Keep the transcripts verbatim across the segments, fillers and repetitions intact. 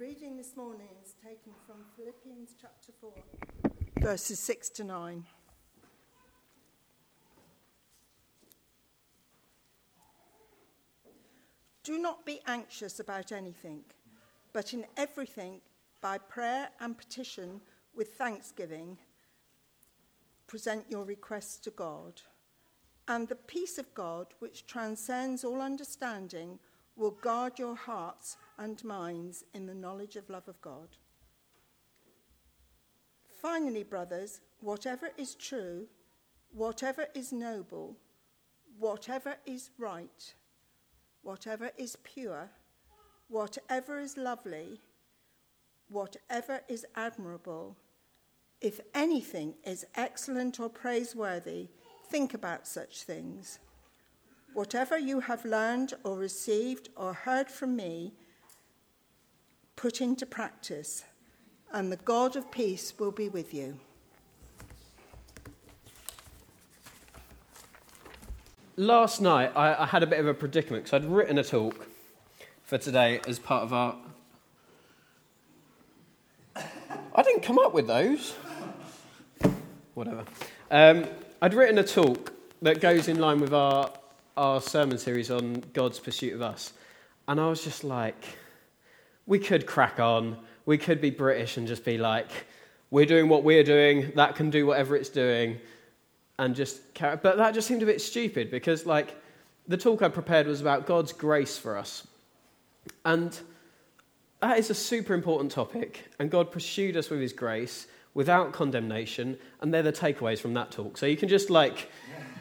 reading this morning is taken from Philippians chapter four, verses six to nine. Do not be anxious about anything, but in everything, by prayer and petition, with thanksgiving, present your requests to God. And the peace of God, which transcends all understanding, will guard your hearts and minds in the knowledge of love of God. Finally, brothers, whatever is true, whatever is noble, whatever is right, whatever is pure, whatever is lovely, whatever is admirable, if anything is excellent or praiseworthy, think about such things. Whatever you have learned or received or heard from me, put into practice, and the God of peace will be with you. Last night, I, I had a bit of a predicament because I'd written a talk for today as part of our... I didn't come up with those. Whatever. Um, I'd written a talk that goes in line with our, our sermon series on God's pursuit of us. And I was just like, we could crack on. We could be British and just be like, we're doing what we're doing. That can do whatever it's doing. And just carry. But that just seemed a bit stupid because, like, the talk I prepared was about God's grace for us. And that is a super important topic, and God pursued us with his grace without condemnation, and they're the takeaways from that talk. So you can just, like,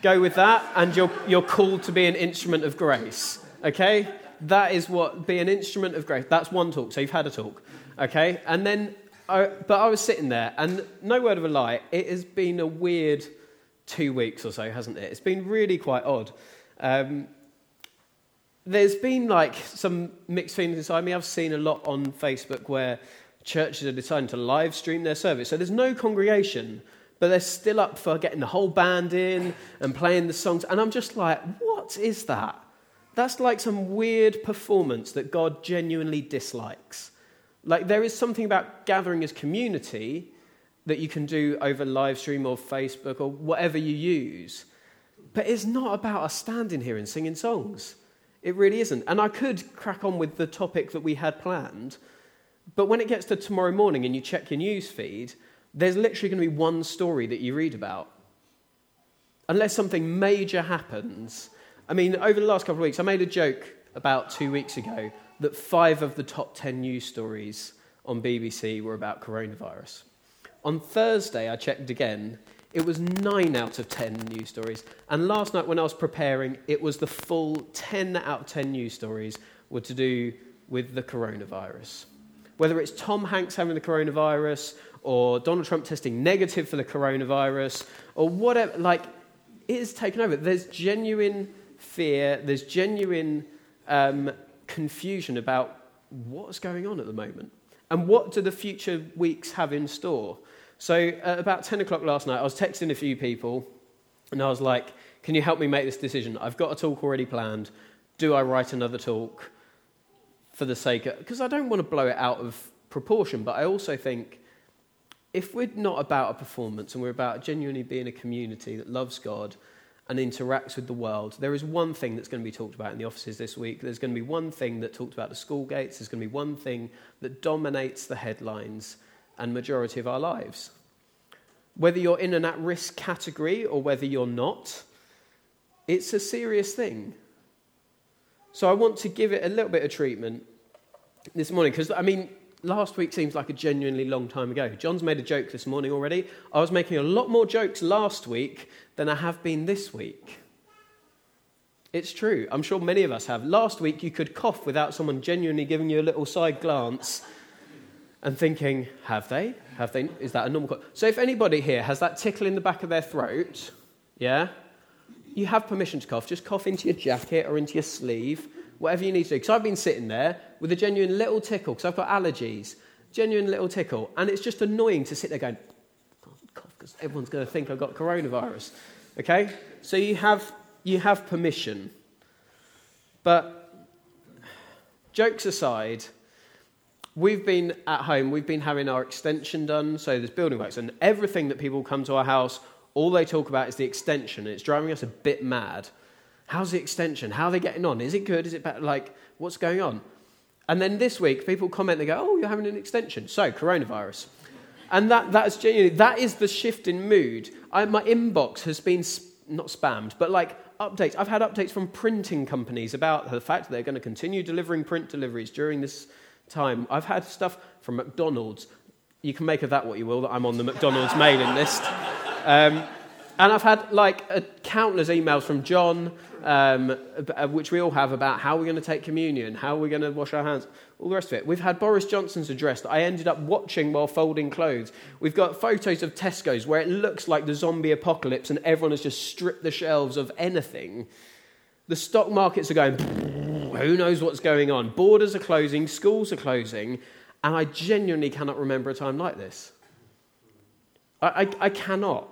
go with that, and you're you're called to be an instrument of grace, okay? That is what, be an instrument of grace. That's one talk, so you've had a talk, okay? And then, I, but I was sitting there, and no word of a lie, it has been a weird two weeks or so, hasn't it? It's been really quite odd. Um There's been, like, some mixed feelings inside me. I've seen a lot on Facebook where churches are deciding to live stream their service. So there's no congregation, but they're still up for getting the whole band in and playing the songs. And I'm just like, what is that? That's like some weird performance that God genuinely dislikes. Like, there is something about gathering as community that you can do over live stream or Facebook or whatever you use. But it's not about us standing here and singing songs. It really isn't. And I could crack on with the topic that we had planned, but when it gets to tomorrow morning and you check your news feed, there's literally going to be one story that you read about. Unless something major happens. I mean, over the last couple of weeks, I made a joke about two weeks ago that five of the top ten news stories on B B C were about coronavirus. On Thursday, I checked again. It was nine out of ten news stories. And last night when I was preparing, it was the full ten out of ten news stories were to do with the coronavirus. Whether it's Tom Hanks having the coronavirus or Donald Trump testing negative for the coronavirus or whatever, like, it is taken over. There's genuine fear. There's genuine um, confusion about what's going on at the moment. And what do the future weeks have in store? So at about ten o'clock last night, I was texting a few people, and I was like, can you help me make this decision? I've got a talk already planned. Do I write another talk for the sake of... Because I don't want to blow it out of proportion, but I also think if we're not about a performance and we're about genuinely being a community that loves God and interacts with the world, there is one thing that's going to be talked about in the offices this week. There's going to be one thing that talked about the school gates. There's going to be one thing that dominates the headlines and majority of our lives. Whether you're in an at-risk category or whether you're not, it's a serious thing. So I want to give it a little bit of treatment this morning, because, I mean, last week seems like a genuinely long time ago. John's made a joke this morning already. I was making a lot more jokes last week than I have been this week. It's true. I'm sure many of us have. Last week you could cough without someone genuinely giving you a little side glance and thinking, have they? Have they? Is that a normal cough? So if anybody here has that tickle in the back of their throat, yeah, you have permission to cough. Just cough into your jacket or into your sleeve, whatever you need to do. Because I've been sitting there with a genuine little tickle, because I've got allergies, genuine little tickle. And it's just annoying to sit there going, I can't cough because everyone's going to think I've got coronavirus. Okay? So you have you have permission. But jokes aside... We've been at home, we've been having our extension done, so there's building works, and everything that people come to our house, all they talk about is the extension, and it's driving us a bit mad. How's the extension? How are they getting on? Is it good? Is it bad? Like, what's going on? And then this week, people comment, they go, oh, you're having an extension, so coronavirus. And that that is genuinely, that is the shift in mood. I, my inbox has been, sp- not spammed, but like, updates. I've had updates from printing companies about the fact that they're going to continue delivering print deliveries during this time. I've had stuff from McDonald's. You can make of that what you will, that I'm on the McDonald's mailing list. Um, and I've had like a, countless emails from John, um, which we all have, about how we're going to take communion, how we're going to wash our hands, all the rest of it. We've had Boris Johnson's address that I ended up watching while folding clothes. We've got photos of Tesco's where it looks like the zombie apocalypse and everyone has just stripped the shelves of anything. The stock markets are going, who knows what's going on? Borders are closing, schools are closing, and I genuinely cannot remember a time like this. I, I, I cannot.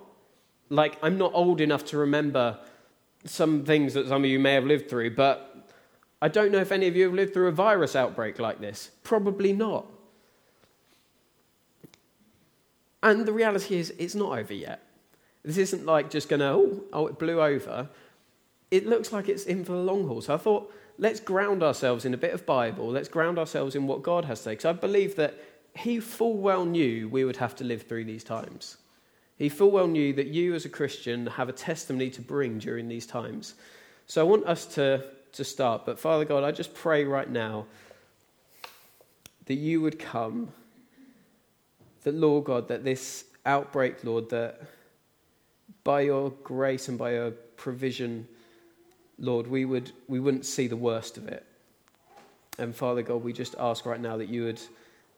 Like, I'm not old enough to remember some things that some of you may have lived through, but I don't know if any of you have lived through a virus outbreak like this. Probably not. And the reality is, it's not over yet. This isn't like just going to, oh, oh, it blew over. It looks like it's in for the long haul. So I thought, let's ground ourselves in a bit of Bible. Let's ground ourselves in what God has to say. Because I believe that he full well knew we would have to live through these times. He full well knew that you as a Christian have a testimony to bring during these times. So I want us to, to start. But Father God, I just pray right now that you would come. That, Lord God, that this outbreak, Lord, that by your grace and by your provision, Lord, we, would, we wouldn't see the worst of it. And Father God, we just ask right now that you would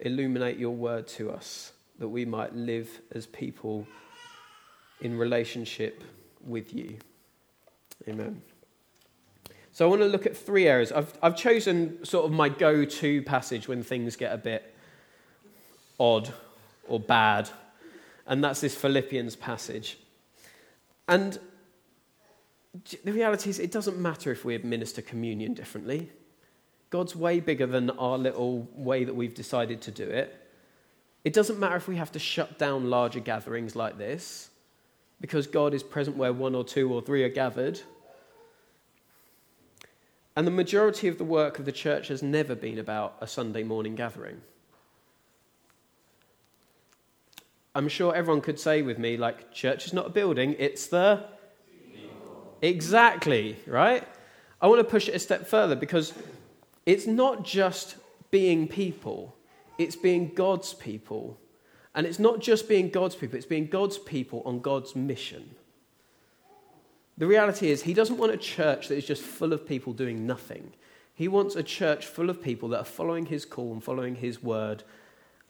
illuminate your word to us, that we might live as people in relationship with you. Amen. So I want to look at three areas. I've, I've chosen sort of my go-to passage when things get a bit odd or bad, and that's this Philippians passage. And the reality is, it doesn't matter if we administer communion differently. God's way bigger than our little way that we've decided to do it. It doesn't matter if we have to shut down larger gatherings like this, because God is present where one or two or three are gathered. And the majority of the work of the church has never been about a Sunday morning gathering. I'm sure everyone could say with me, like, church is not a building, it's the... Exactly, right? I want to push it a step further, because it's not just being people, it's being God's people. And it's not just being God's people, it's being God's people on God's mission. The reality is, he doesn't want a church that is just full of people doing nothing. He wants a church full of people that are following his call and following his word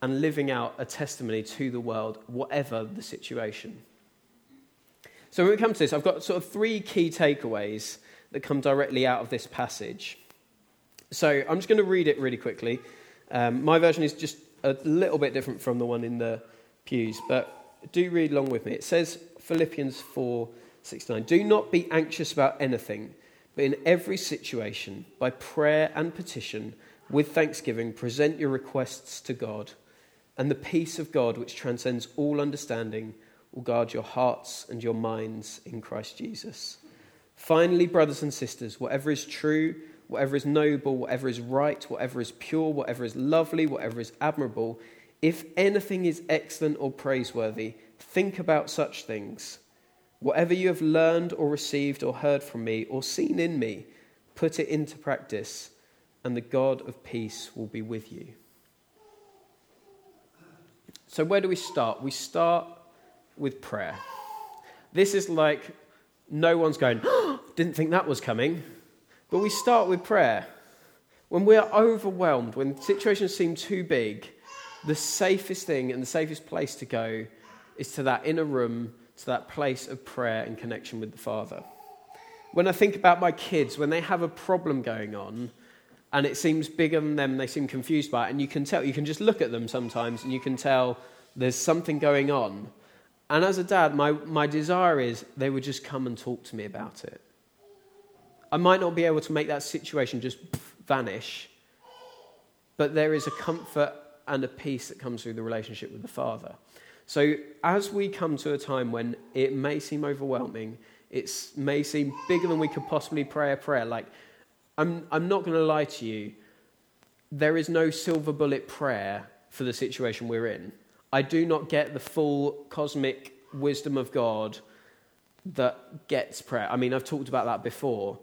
and living out a testimony to the world, whatever the situation. So when it comes to this, I've got sort of three key takeaways that come directly out of this passage. So I'm just going to read it really quickly. Um, my version is just a little bit different from the one in the pews, but do read along with me. It says, Philippians four six nine, do not be anxious about anything, but in every situation, by prayer and petition, with thanksgiving, present your requests to God, and the peace of God, which transcends all understanding, will guard your hearts and your minds in Christ Jesus. Finally, brothers and sisters, whatever is true, whatever is noble, whatever is right, whatever is pure, whatever is lovely, whatever is admirable, if anything is excellent or praiseworthy, think about such things. Whatever you have learned or received or heard from me or seen in me, put it into practice, and the God of peace will be with you. So where do we start? We start with prayer. This is like, no one's going, oh, didn't think that was coming. But we start with prayer. When we're overwhelmed, when situations seem too big, the safest thing and the safest place to go is to that inner room, to that place of prayer and connection with the Father. When I think about my kids, when they have a problem going on and it seems bigger than them, they seem confused by it, and you can tell, you can just look at them sometimes and you can tell there's something going on. And as a dad, my, my desire is they would just come and talk to me about it. I might not be able to make that situation just vanish, but there is a comfort and a peace that comes through the relationship with the Father. So as we come to a time when it may seem overwhelming, it may seem bigger than we could possibly pray a prayer, like, I'm, I'm not going to lie to you, there is no silver bullet prayer for the situation we're in. I do not get the full cosmic wisdom of God that gets prayer. I mean, I've talked about that before,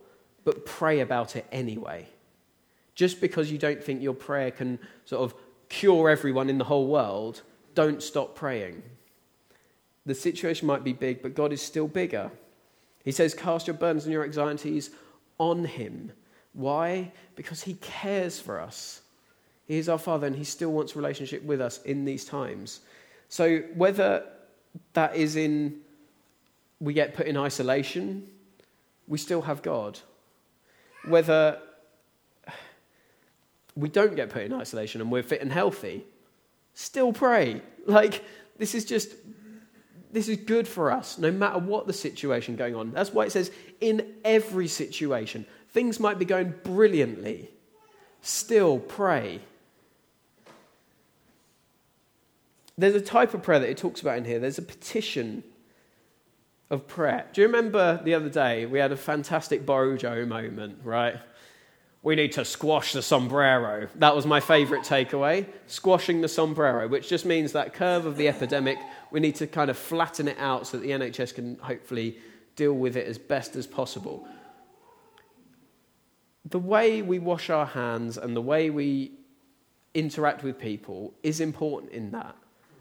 but pray about it anyway. Just because you don't think your prayer can sort of cure everyone in the whole world, don't stop praying. The situation might be big, but God is still bigger. He says, cast your burdens and your anxieties on him. Why? Because he cares for us. He is our Father, and he still wants a relationship with us in these times. So whether that is in, we get put in isolation, we still have God. Whether we don't get put in isolation and we're fit and healthy, still pray. Like, this is just, this is good for us, no matter what the situation going on. That's why it says, in every situation, things might be going brilliantly, still pray. There's a type of prayer that it talks about in here. There's a petition of prayer. Do you remember the other day we had a fantastic Bojo moment, right? We need to squash the sombrero. That was my favourite takeaway, squashing the sombrero, which just means that curve of the epidemic, we need to kind of flatten it out so that the N H S can hopefully deal with it as best as possible. The way we wash our hands and the way we interact with people is important in that.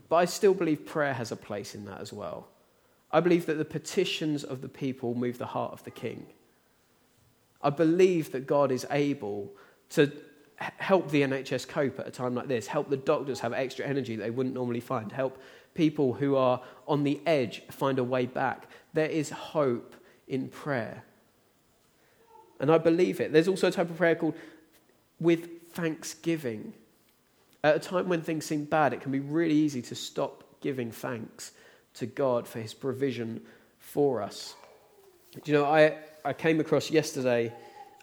But I still believe prayer has a place in that as well. I believe that the petitions of the people move the heart of the king. I believe that God is able to help the N H S cope at a time like this, help the doctors have extra energy they wouldn't normally find, help people who are on the edge find a way back. There is hope in prayer. And I believe it. There's also a type of prayer called with thanksgiving. At a time when things seem bad, it can be really easy to stop giving thanks to God for his provision for us. Do you know, I, I came across yesterday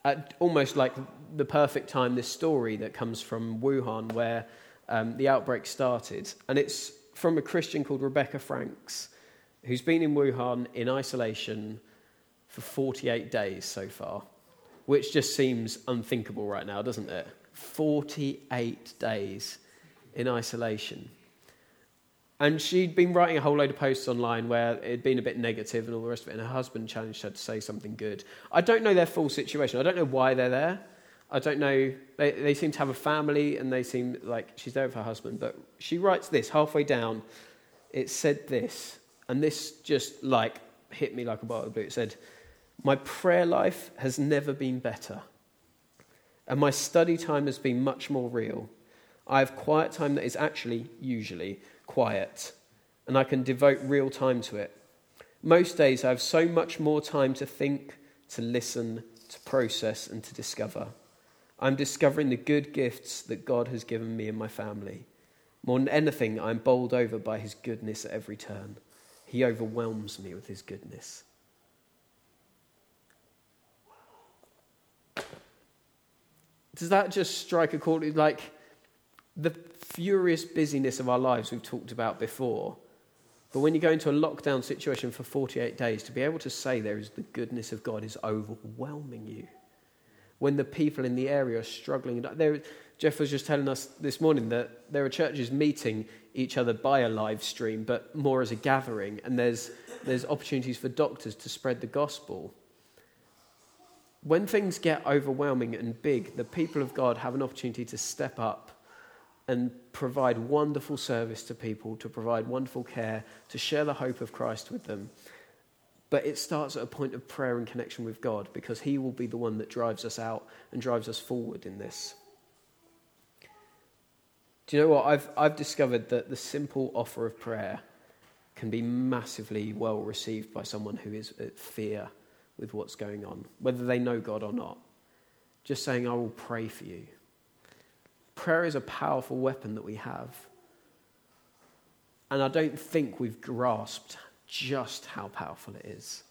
at almost like the perfect time this story that comes from Wuhan where um, the outbreak started. And it's from a Christian called Rebecca Franks, who's been in Wuhan in isolation for forty-eight days so far, which just seems unthinkable right now, doesn't it? forty-eight days in isolation. And she'd been writing a whole load of posts online where it'd been a bit negative and all the rest of it, and her husband challenged her to say something good. I don't know their full situation. I don't know why they're there. I don't know. They, they seem to have a family, and they seem like she's there with her husband. But she writes this halfway down. It said this, and this just like hit me like a bottle of blue. It said, "My prayer life has never been better. And my study time has been much more real. I have quiet time that is actually, usually, quiet, and I can devote real time to it. Most days I have so much more time to think, to listen, to process, and to discover. I'm discovering the good gifts that God has given me and my family. More than anything, I'm bowled over by his goodness at every turn. He overwhelms me with his goodness." Does that just strike a chord? Like the furious busyness of our lives we've talked about before. But when you go into a lockdown situation for forty-eight days, to be able to say there is the goodness of God is overwhelming you. When the people in the area are struggling. There, Jeff was just telling us this morning that there are churches meeting each other by a live stream, but more as a gathering. And there's there's opportunities for doctors to spread the gospel. When things get overwhelming and big, the people of God have an opportunity to step up and provide wonderful service to people, to provide wonderful care, to share the hope of Christ with them. But it starts at a point of prayer and connection with God, because he will be the one that drives us out and drives us forward in this. Do you know what? I've I've discovered that the simple offer of prayer can be massively well received by someone who is at fear with what's going on, whether they know God or not. Just saying, I will pray for you. Prayer is a powerful weapon that we have. And I don't think we've grasped just how powerful it is.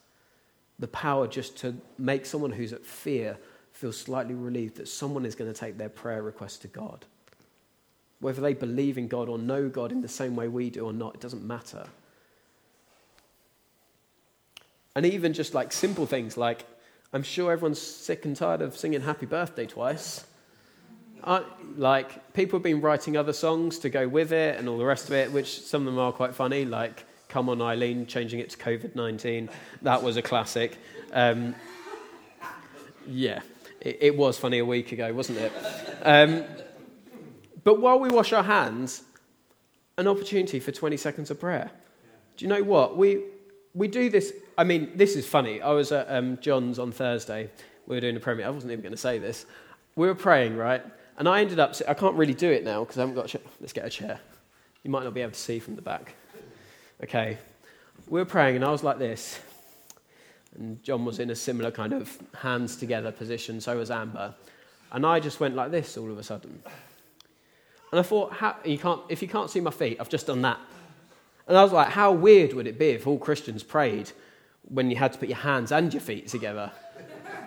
The power just to make someone who's at fear feel slightly relieved that someone is going to take their prayer request to God. Whether they believe in God or know God in the same way we do or not, it doesn't matter. And even just like simple things like, I'm sure everyone's sick and tired of singing Happy Birthday twice. I, like, people have been writing other songs to go with it and all the rest of it, which some of them are quite funny, like Come On Eileen, changing it to covid nineteen. That was a classic. Um, yeah, it, it was funny a week ago, wasn't it? Um, but while we wash our hands, an opportunity for twenty seconds of prayer. Do you know what? We we do this. I mean, this is funny. I was at um, John's on Thursday. We were doing a prayer meeting. I wasn't even going to say this. We were praying, right? And I ended up, I can't really do it now because I haven't got a chair. Let's get a chair. You might not be able to see from the back. Okay. We were praying and I was like this. And John was in a similar kind of hands together position. So was Amber. And I just went like this all of a sudden. And I thought, how, you can't, if you can't see my feet, I've just done that. And I was like, how weird would it be if all Christians prayed when you had to put your hands and your feet together?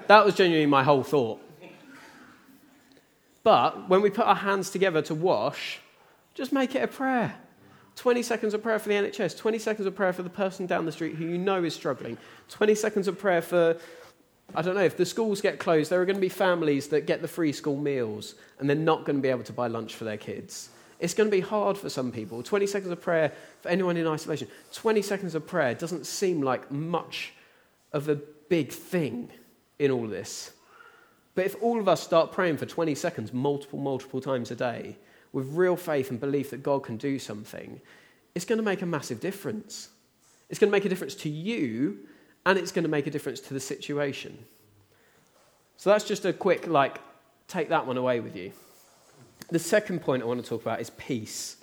That was genuinely my whole thought. But when we put our hands together to wash, just make it a prayer. twenty seconds of prayer for the N H S, twenty seconds of prayer for the person down the street who you know is struggling, twenty seconds of prayer for, I don't know, if the schools get closed, there are going to be families that get the free school meals and they're not going to be able to buy lunch for their kids. It's going to be hard for some people. twenty seconds of prayer for anyone in isolation. twenty seconds of prayer doesn't seem like much of a big thing in all this. But if all of us start praying for twenty seconds multiple, multiple times a day with real faith and belief that God can do something, it's going to make a massive difference. It's going to make a difference to you and it's going to make a difference to the situation. So that's just a quick, like, take that one away with you. The second point I want to talk about is peace.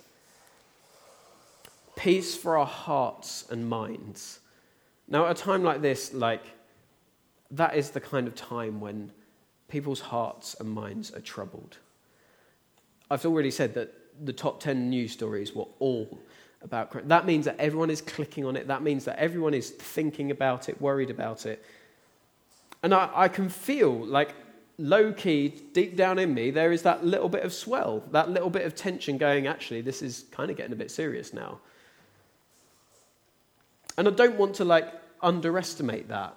Peace for our hearts and minds. Now, at a time like this, like, that is the kind of time when people's hearts and minds are troubled. I've already said that the top ten news stories were all about crime. That means that everyone is clicking on it. That means that everyone is thinking about it, worried about it. And I, I can feel, like, low-key, deep down in me, there is that little bit of swell, that little bit of tension going, actually, this is kind of getting a bit serious now. And I don't want to, like, underestimate that.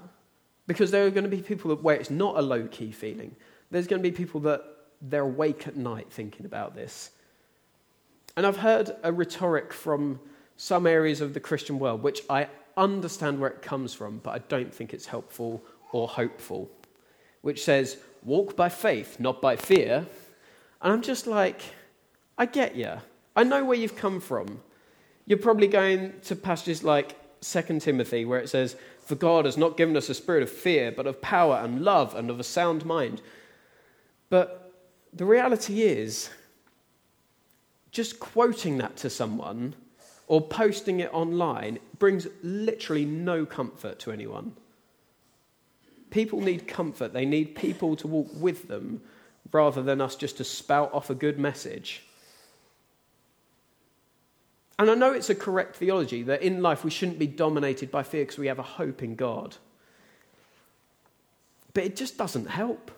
Because there are going to be people that, where it's not a low-key feeling, there's going to be people that they're awake at night thinking about this. And I've heard a rhetoric from some areas of the Christian world, which I understand where it comes from, but I don't think it's helpful or hopeful, which says, walk by faith, not by fear. And I'm just like, I get you. I know where you've come from. You're probably going to passages like Second Timothy, where it says, for God has not given us a spirit of fear, but of power and love and of a sound mind. But the reality is, just quoting that to someone or posting it online brings literally no comfort to anyone. People need comfort. They need people to walk with them rather than us just to spout off a good message. And I know it's a correct theology that in life we shouldn't be dominated by fear because we have a hope in God. But it just doesn't help.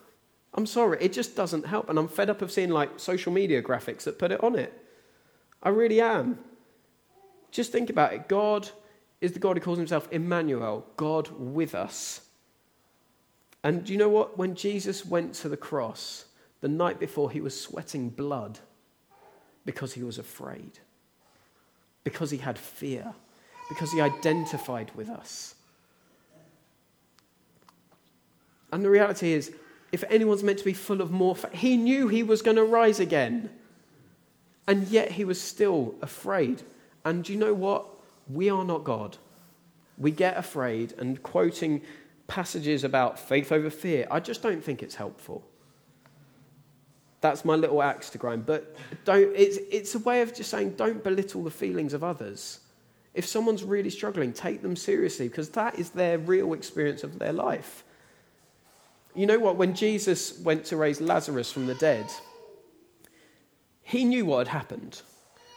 I'm sorry, it just doesn't help. And I'm fed up of seeing like social media graphics that put it on it. I really am. Just think about it. God is the God who calls himself Emmanuel, God with us. And do you know what? When Jesus went to the cross, the night before he was sweating blood because he was afraid. Because he had fear, because he identified with us. And the reality is, if anyone's meant to be full of more faith, he knew he was going to rise again. And yet he was still afraid. And do you know what? We are not God. We get afraid, and quoting passages about faith over fear, I just don't think it's helpful. That's my little axe to grind. But don't, it's, it's a way of just saying don't belittle the feelings of others. If someone's really struggling, take them seriously because that is their real experience of their life. You know what? When Jesus went to raise Lazarus from the dead, he knew what had happened.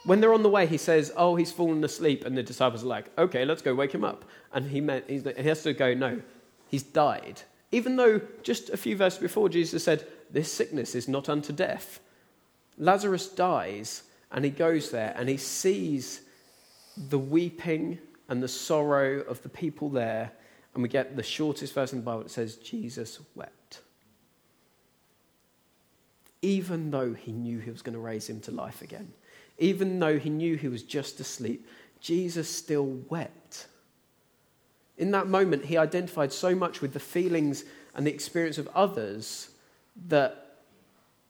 When they're on the way, he says, oh, he's fallen asleep. And the disciples are like, okay, let's go wake him up. And he, meant, he's, he has to go, no, he's died. Even though just a few verses before, Jesus said, this sickness is not unto death. Lazarus dies, And he goes there and he sees the weeping and the sorrow of the people there. And we get the shortest verse in the Bible. It says, Jesus wept. Even though he knew he was going to raise him to life again. Even though he knew he was just asleep. Jesus still wept. In that moment, he identified so much with the feelings and the experience of others that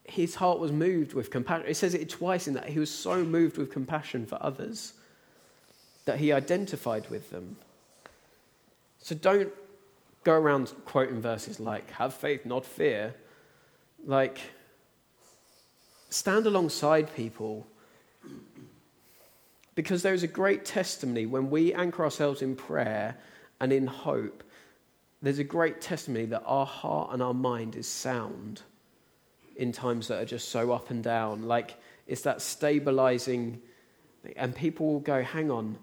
his heart was moved with compassion. It says it twice in that. He was so moved with compassion for others that he identified with them. So don't go around quoting verses like, have faith, not fear. Like, stand alongside people. Because there is a great testimony when we anchor ourselves in prayer and in hope. There's a great testimony that our heart and our mind is sound in times that are just so up and down. Like, it's that stabilizing, and people will go, hang on,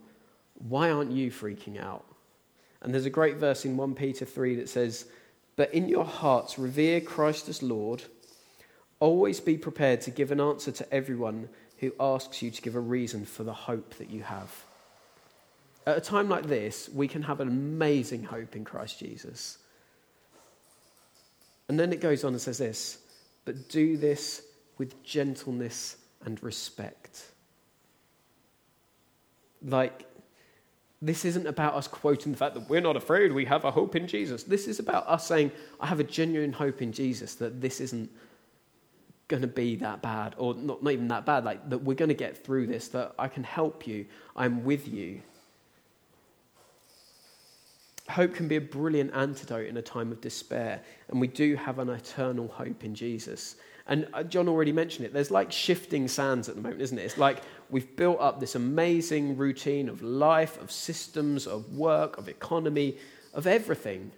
why aren't you freaking out? And there's a great verse in First Peter three that says, but in your hearts revere Christ as Lord. Always be prepared to give an answer to everyone who asks you to give a reason for the hope that you have. At a time like this, we can have an amazing hope in Christ Jesus. And then it goes on and says this, but do this with gentleness and respect. Like, this isn't about us quoting the fact that we're not afraid, we have a hope in Jesus. This is about us saying, I have a genuine hope in Jesus, that this isn't going to be that bad, or not, not even that bad, like that we're going to get through this, that I can help you, I'm with you. Hope can be a brilliant antidote in a time of despair, and we do have an eternal hope in Jesus. And John already mentioned it, there's like shifting sands at the moment, isn't it? It's like we've built up this amazing routine of life, of systems, of work, of economy, of everything.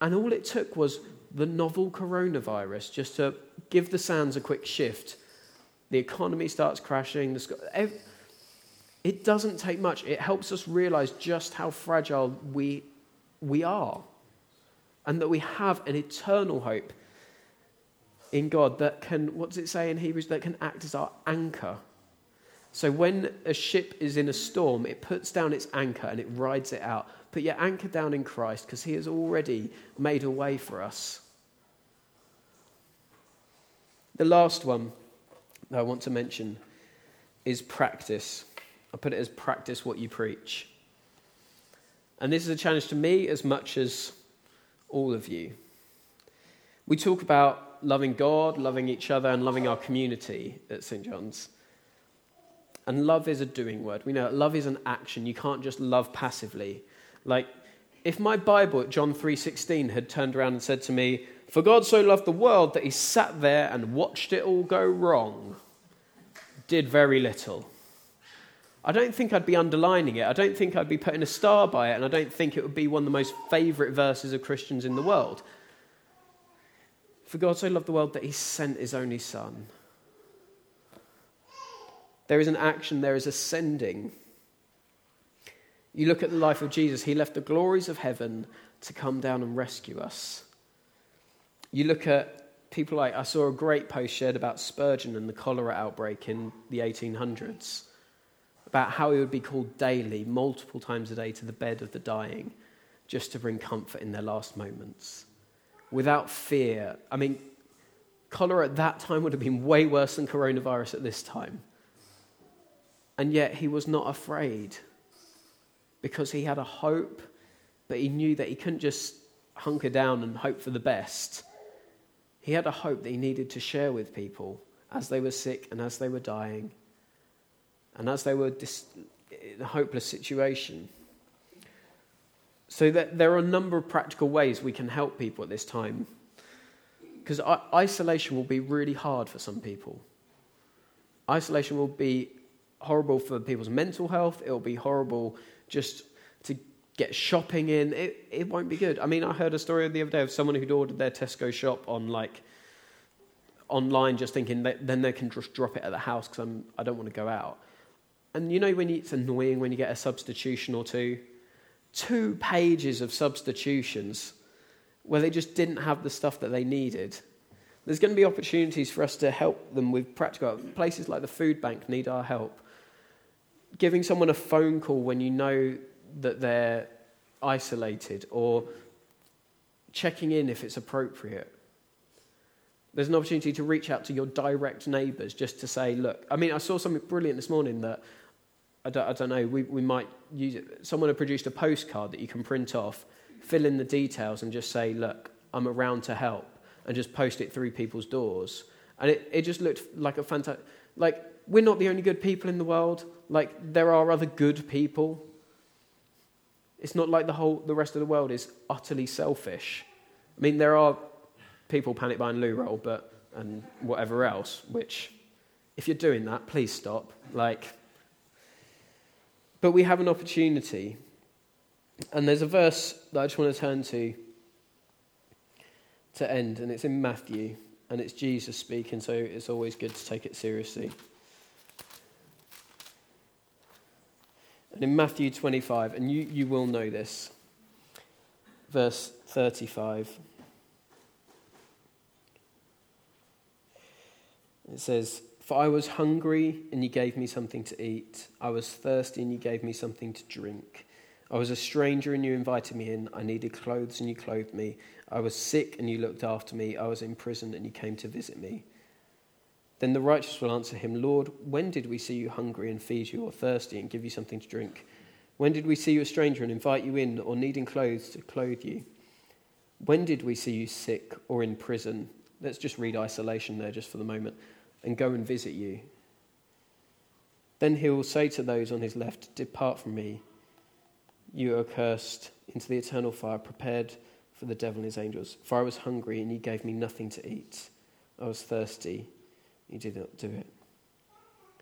And all it took was the novel coronavirus just to give the sands a quick shift. The economy starts crashing. It doesn't take much. It helps us realise just how fragile we we are, and that we have an eternal hope in God that can, what does it say in Hebrews, that can act as our anchor. So when a ship is in a storm, it puts down its anchor and it rides it out. Put your anchor down in Christ, because he has already made a way for us. The last one that I want to mention is practice. I put it as practice what you preach. And this is a challenge to me as much as all of you. We talk about loving God, loving each other, and loving our community at Saint John's. And love is a doing word. We know that love is an action. You can't just love passively. Like, if my Bible at John three sixteen had turned around and said to me, for God so loved the world that he sat there and watched it all go wrong, did very little, I don't think I'd be underlining it. I don't think I'd be putting a star by it. And I don't think it would be one of the most favourite verses of Christians in the world. For God so loved the world that he sent his only son. There is an action, there is a sending. You look at the life of Jesus, he left the glories of heaven to come down and rescue us. You look at people like, I saw a great post shared about Spurgeon and the cholera outbreak in the eighteen hundreds, about how he would be called daily, multiple times a day, to the bed of the dying, just to bring comfort in their last moments, without fear. I mean, cholera at that time would have been way worse than coronavirus at this time. And yet he was not afraid, because he had a hope, but he knew that he couldn't just hunker down and hope for the best. He had a hope that he needed to share with people as they were sick and as they were dying and as they were dis- in a hopeless situation. So that there are a number of practical ways we can help people at this time, because isolation will be really hard for some people. Isolation will be horrible for people's mental health. It'll be horrible just to get shopping in. It it won't be good. I mean, I heard a story the other day of someone who'd ordered their Tesco shop on like online, just thinking that then they can just drop it at the house because I'm I don't want to go out. And you know when you, it's annoying when you get a substitution or two, two pages of substitutions where they just didn't have the stuff that they needed. There's going to be opportunities for us to help them with practical. Places like the food bank need our help. Giving someone a phone call when you know that they're isolated, or checking in if it's appropriate. There's an opportunity to reach out to your direct neighbours just to say, look, I mean, I saw something brilliant this morning that, I don't, I don't know, we, we might use it. Someone had produced a postcard that you can print off, fill in the details and just say, look, I'm around to help, and just post it through people's doors. And it, it just looked like a fantastic, like, we're not the only good people in the world. Like, there are other good people. It's not like the whole, the rest of the world is utterly selfish. I mean, there are people panic buying loo roll, but and whatever else. Which, if you're doing that, please stop. Like, but we have an opportunity, and there's a verse that I just want to turn to to end, and it's in Matthew, and it's Jesus speaking, so it's always good to take it seriously. And in Matthew twenty-five, and you, you will know this, verse thirty-five, it says, "For I was hungry, and you gave me something to eat. I was thirsty, and you gave me something to drink. I was a stranger, and you invited me in. I needed clothes, and you clothed me. I was sick, and you looked after me. I was in prison, and you came to visit me." Then the righteous will answer him, "Lord, when did we see you hungry and feed you, or thirsty and give you something to drink? When did we see you a stranger and invite you in, or needing clothes to clothe you? When did we see you sick or in prison?" Let's just read isolation there just for the moment. "And go and visit you." Then he will say to those on his left, "Depart from me, you are cursed, into the eternal fire prepared for the devil and his angels. For I was hungry and you gave me nothing to eat. I was thirsty. You did not do it."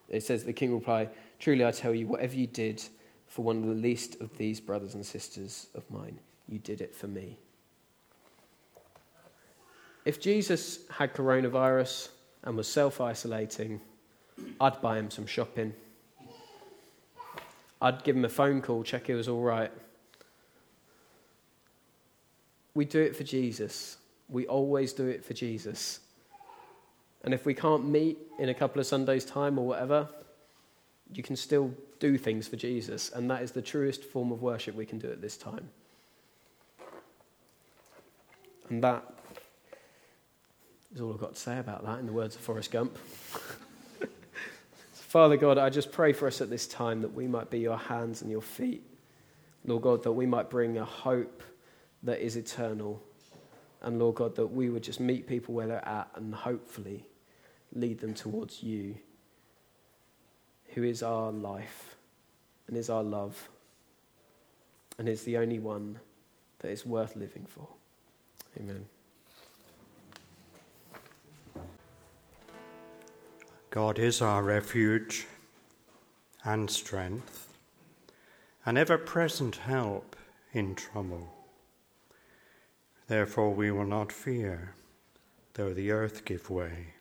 It says, "The king replied, 'Truly I tell you, whatever you did for one of the least of these brothers and sisters of mine, you did it for me.'" If Jesus had coronavirus and was self-isolating, I'd buy him some shopping. I'd give him a phone call, check he was all right. We do it for Jesus. We always do it for Jesus. And if we can't meet in a couple of Sundays' time or whatever, you can still do things for Jesus. And that is the truest form of worship we can do at this time. And that is all I've got to say about that, in the words of Forrest Gump. Father God, I just pray for us at this time that we might be your hands and your feet. Lord God, that we might bring a hope that is eternal. And Lord God, that we would just meet people where they're at and hopefully lead them towards you, who is our life and is our love and is the only one that is worth living for. Amen. God is our refuge and strength, an ever-present help in trouble. Therefore we will not fear, though the earth give way.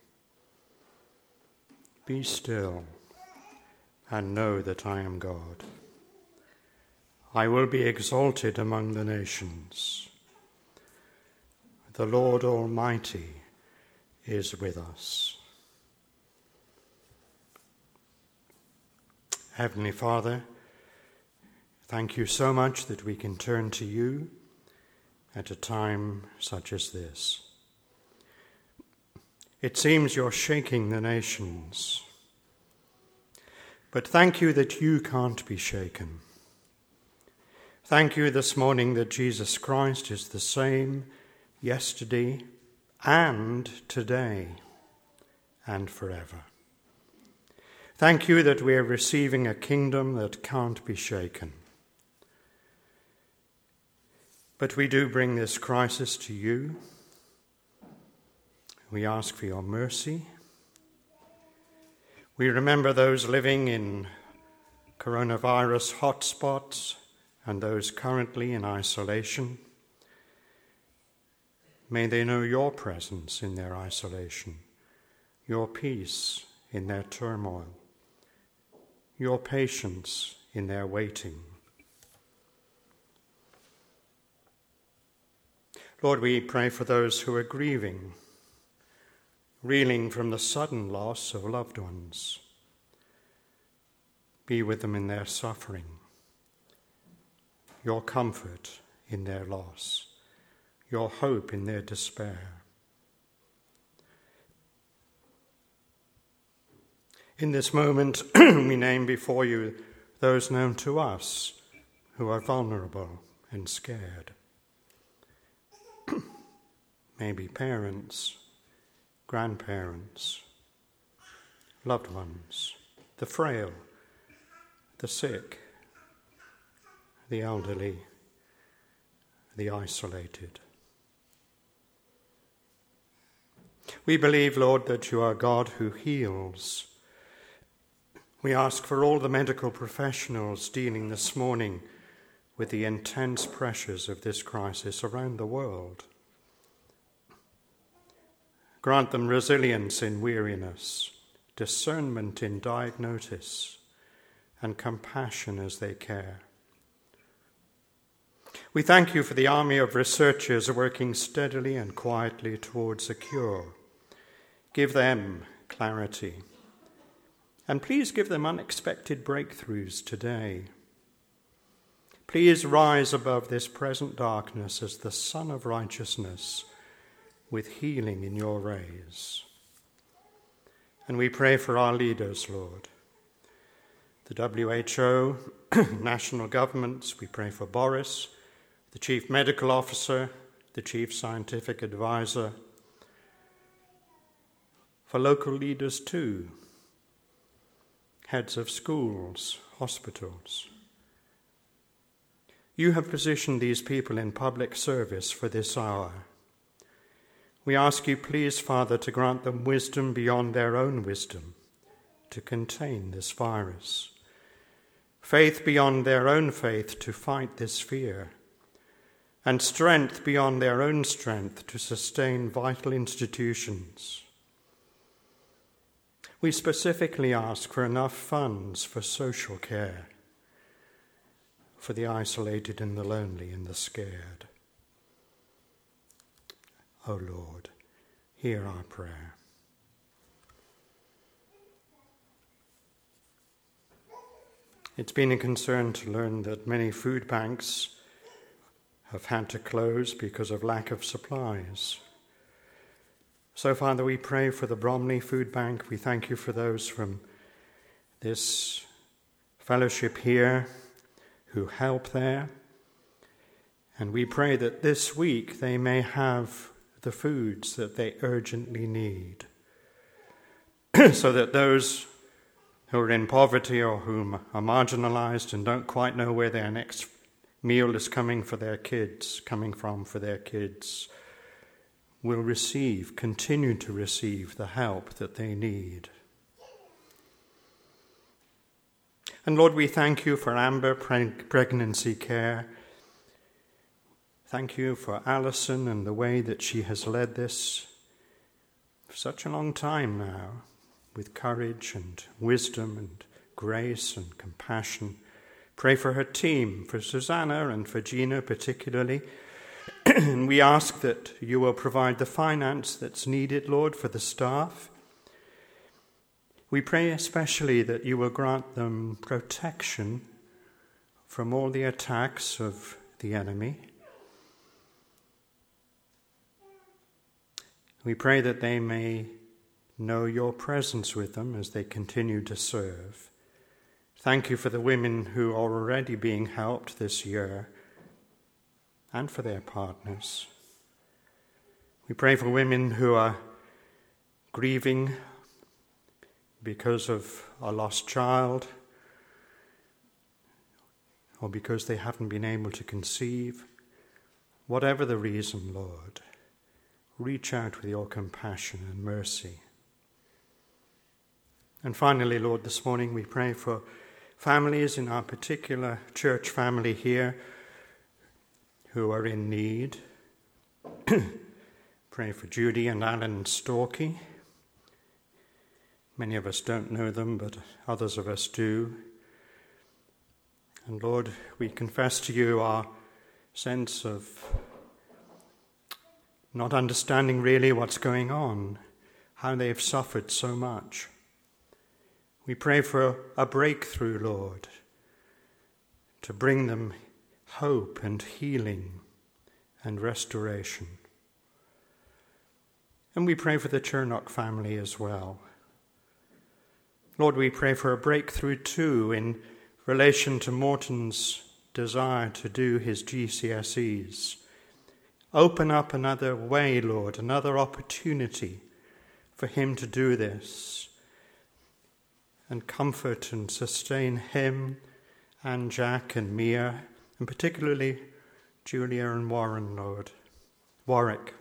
Be still, and know that I am God. I will be exalted among the nations. The Lord Almighty is with us. Heavenly Father, thank you so much that we can turn to you at a time such as this. It seems you're shaking the nations, but thank you that you can't be shaken. Thank you this morning that Jesus Christ is the same yesterday and today and forever. Thank you that we are receiving a kingdom that can't be shaken. But we do bring this crisis to you. We ask for your mercy. We remember those living in coronavirus hotspots and those currently in isolation. May they know your presence in their isolation, your peace in their turmoil, your patience in their waiting. Lord, we pray for those who are grieving, reeling from the sudden loss of loved ones. Be with them in their suffering, your comfort in their loss, your hope in their despair. In this moment, we name before you those known to us who are vulnerable and scared. Maybe parents, grandparents, loved ones, the frail, the sick, the elderly, the isolated. We believe, Lord, that you are God who heals. We ask for all the medical professionals dealing this morning with the intense pressures of this crisis around the world. Grant them resilience in weariness, discernment in diagnosis, and compassion as they care. We thank you for the army of researchers working steadily and quietly towards a cure. Give them clarity. And please give them unexpected breakthroughs today. Please rise above this present darkness as the Sun of Righteousness, with healing in your rays. And we pray for our leaders, Lord. The W H O, national governments, we pray for Boris, the chief medical officer, the chief scientific advisor, for local leaders too, heads of schools, hospitals. You have positioned these people in public service for this hour. We ask you, please, Father, to grant them wisdom beyond their own wisdom to contain this virus, faith beyond their own faith to fight this fear, and strength beyond their own strength to sustain vital institutions. We specifically ask for enough funds for social care, for the isolated and the lonely and the scared. O Lord, hear our prayer. It's been a concern to learn that many food banks have had to close because of lack of supplies. So, Father, we pray for the Bromley Food Bank. We thank you for those from this fellowship here who help there. And we pray that this week they may have the foods that they urgently need, so that those who are in poverty or whom are marginalized and don't quite know where their next meal is coming for their kids, coming from for their kids, will receive, continue to receive the help that they need. And Lord, we thank you for Amber Pregnancy Care. Thank you for Alison and the way that she has led this for such a long time now, with courage and wisdom and grace and compassion. Pray for her team, for Susanna and for Gina particularly. And we ask that you will provide the finance that's needed, Lord, for the staff. We pray especially that you will grant them protection from all the attacks of the enemy. We pray that they may know your presence with them as they continue to serve. Thank you for the women who are already being helped this year and for their partners. We pray for women who are grieving because of a lost child or because they haven't been able to conceive. Whatever the reason, Lord, reach out with your compassion and mercy. And finally, Lord, this morning we pray for families in our particular church family here who are in need. Pray for Judy and Alan Storkey. Many of us don't know them, but others of us do. And Lord, we confess to you our sense of not understanding really what's going on, how they have suffered so much. We pray for a breakthrough, Lord, to bring them hope and healing and restoration. And we pray for the Chernock family as well. Lord, we pray for a breakthrough too in relation to Morton's desire to do his G C S Es. Open up another way, Lord, another opportunity for him to do this, and comfort and sustain him and Jack and Mia, and particularly Julia and Warren, Lord, Warwick,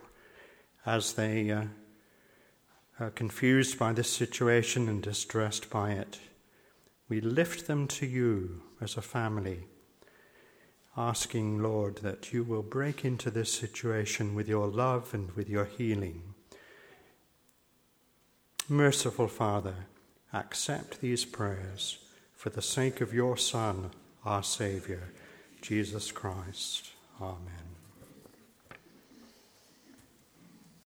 as they uh, are confused by this situation and distressed by it. We lift them to you as a family, asking, Lord, that you will break into this situation with your love and with your healing. Merciful Father, accept these prayers for the sake of your Son, our Saviour, Jesus Christ. Amen.